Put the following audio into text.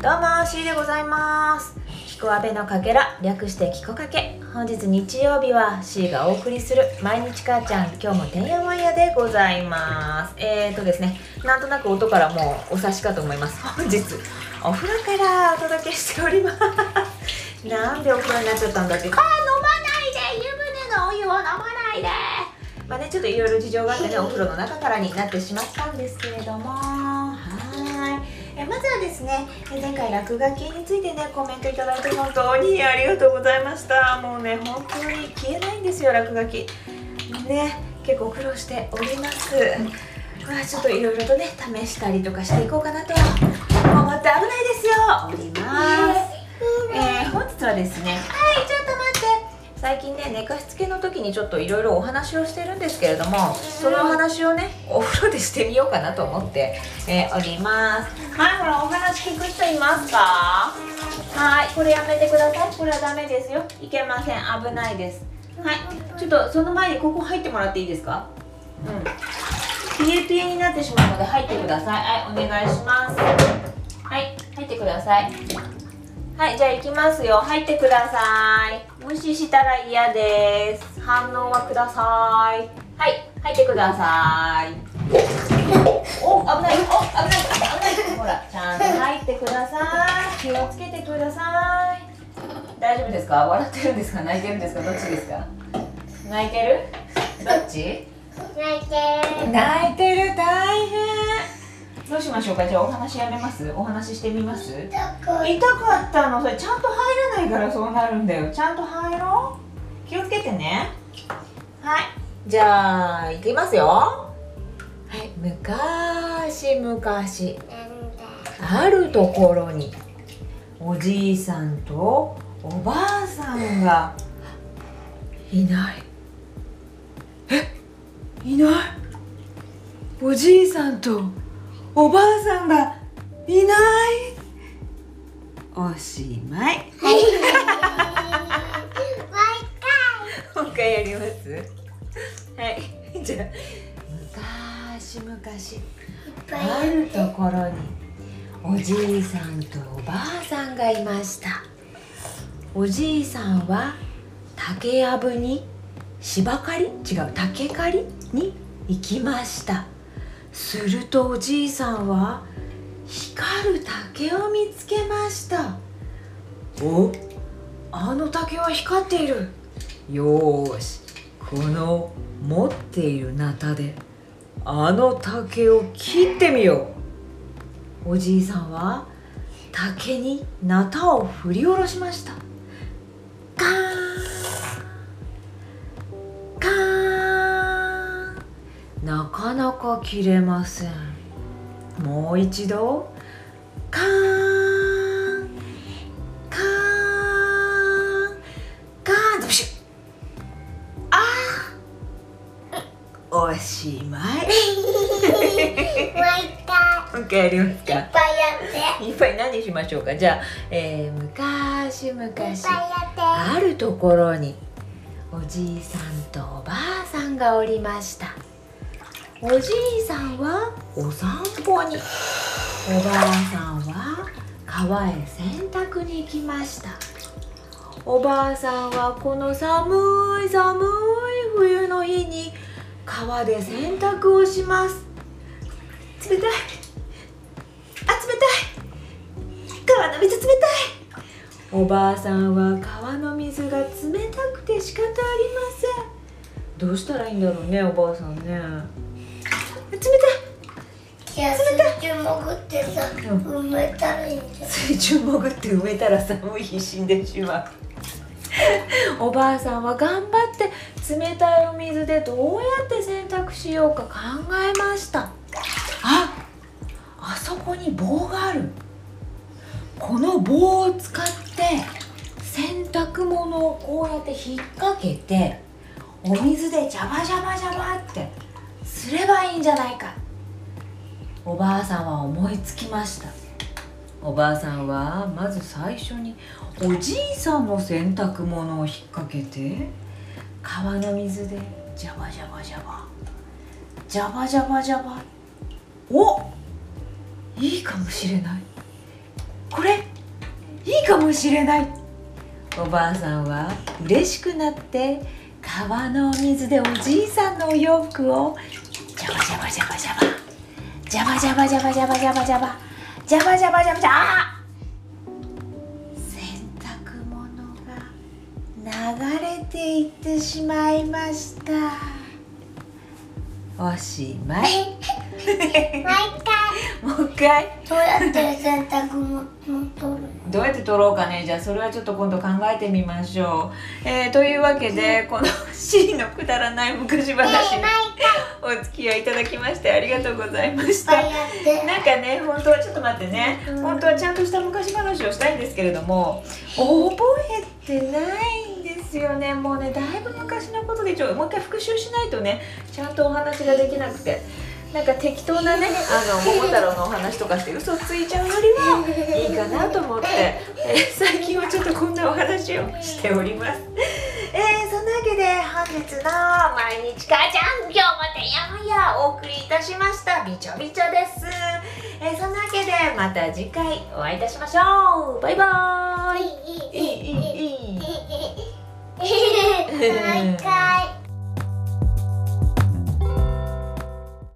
どうも、しーでございます。きこあべのかけら、略してきこかけ。本日日曜日はしーがお送りする毎日母ちゃん、今日もてんやわんやでございます。ですね、なんとなく音からもうお察しかと思います。本日お風呂からお届けしております。なんでお風呂になっちゃったんだって。飲まないで、湯船のお湯を飲まないで。まあね、ちょっといろいろ事情があってね、お風呂の中からになってしまったんですけれども、まずはですね、前回落書きについてねコメントいただいて本当にありがとうございました。もうね、本当に消えないんですよ、落書きね。結構苦労しております。まあちょっといろいろとね試したりとかしていこうかなと思って、危ないですよおります。本日はですね、ちょっと待って、最近ね寝かしつけの時にちょっといろいろお話をしてるんですけれども、そのお話をねお風呂でしてみようかなと思って、おります。ほら、お話聞く人いますか？これやめてください。これはダメですよ、いけません、危ないです。ちょっとその前にここ入ってもらっていいですか？ピエピエになってしまうので入ってください。お願いします。入ってください。じゃあ行きますよ。入ってください。無視したら嫌です。反応はください。入ってください。お、危ない、お、危ない。ほら、ちゃんと入ってください。気をつけてください。大丈夫ですか？笑ってるんですか？泣いてるんですか？どっちですか？泣いてる？どっち？泣いてる。大変。どうしましょうか？じゃあお話やめます？お話してみます？痛かったの。それちゃんと入らないからそうなるんだよ。ちゃんと入ろう。気をつけてね。じゃあ行きますよ。昔あるところにおじいさんとおばあさんがいない。いない。おじいさんとおばあさんがいない。おしまい。もう一回やります。じゃあ、昔あるところにおじいさんとおばあさんがいました。おじいさんは竹やぶに竹刈りに行きました。するとおじいさんは光る竹を見つけました。お、あの竹は光っている。よーし、この持っているナタであの竹を切ってみよう。おじいさんは竹にナタを振り下ろしました。カーンカーン。なかなか切れません。もう一度カーンカーンカーン。プシュッ。おしまい。もう一回やりますか？いっぱい何しましょうか？じゃあ、昔あるところにおじいさんとおばあさんがおりました。おじいさんはお散歩に、おばあさんは川へ洗濯に行きました。おばあさんはこの寒い冬の日に川で洗濯をします。冷たい、冷たい、川の水冷たい。おばあさんは川の水が冷たくて仕方ありません。どうしたらいいんだろうね、おばあさんね。冷たい。水中潜って埋めたら寒い日死んでしまう。おばあさんは頑張って冷たいお水でどうやって洗濯しようか考えました。あそこに棒がある。この棒を使って洗濯物をこうやって引っ掛けてお水でジャバジャバジャバってすればいいんじゃないか。おばあさんは思いつきました。おばあさんはまず最初におじいさんの洗濯物を引っ掛けて川の水でジャバジャバジャバジャバジャバジャバ。お、いいかもしれない。これいいかもしれない。おばあさんは嬉しくなって川のお水でおじいさんのお洋服をジャバジャバジャバジャバジャバジャバジャバジャバジャバジャバジャバジャバジャバジャバ、洗濯物が流れていってしまいました。おしまい。もう一回どうやって洗濯物取るの？どうやって取ろうかね。じゃあそれはちょっと今度考えてみましょう。というわけでこの C のくだらない昔話にお付き合いいただきましてありがとうございました。なんかね、本当はちょっと待ってね、本当はちゃんとした昔話をしたいんですけれども覚えてないんですよね。もうね、だいぶ昔のことでもう一回復習しないとね、ちゃんとお話ができなくて、なんか適当なね、桃太郎のお話とかして嘘ついちゃうよりはいいかなと思って、最近はちょっとこんなお話をしております。そんなわけで本日の毎日母ちゃん今日もてやんやお送りいたしました。びちょびちょです。そんなわけでまた次回お会いいたしましょう。バイバーイ。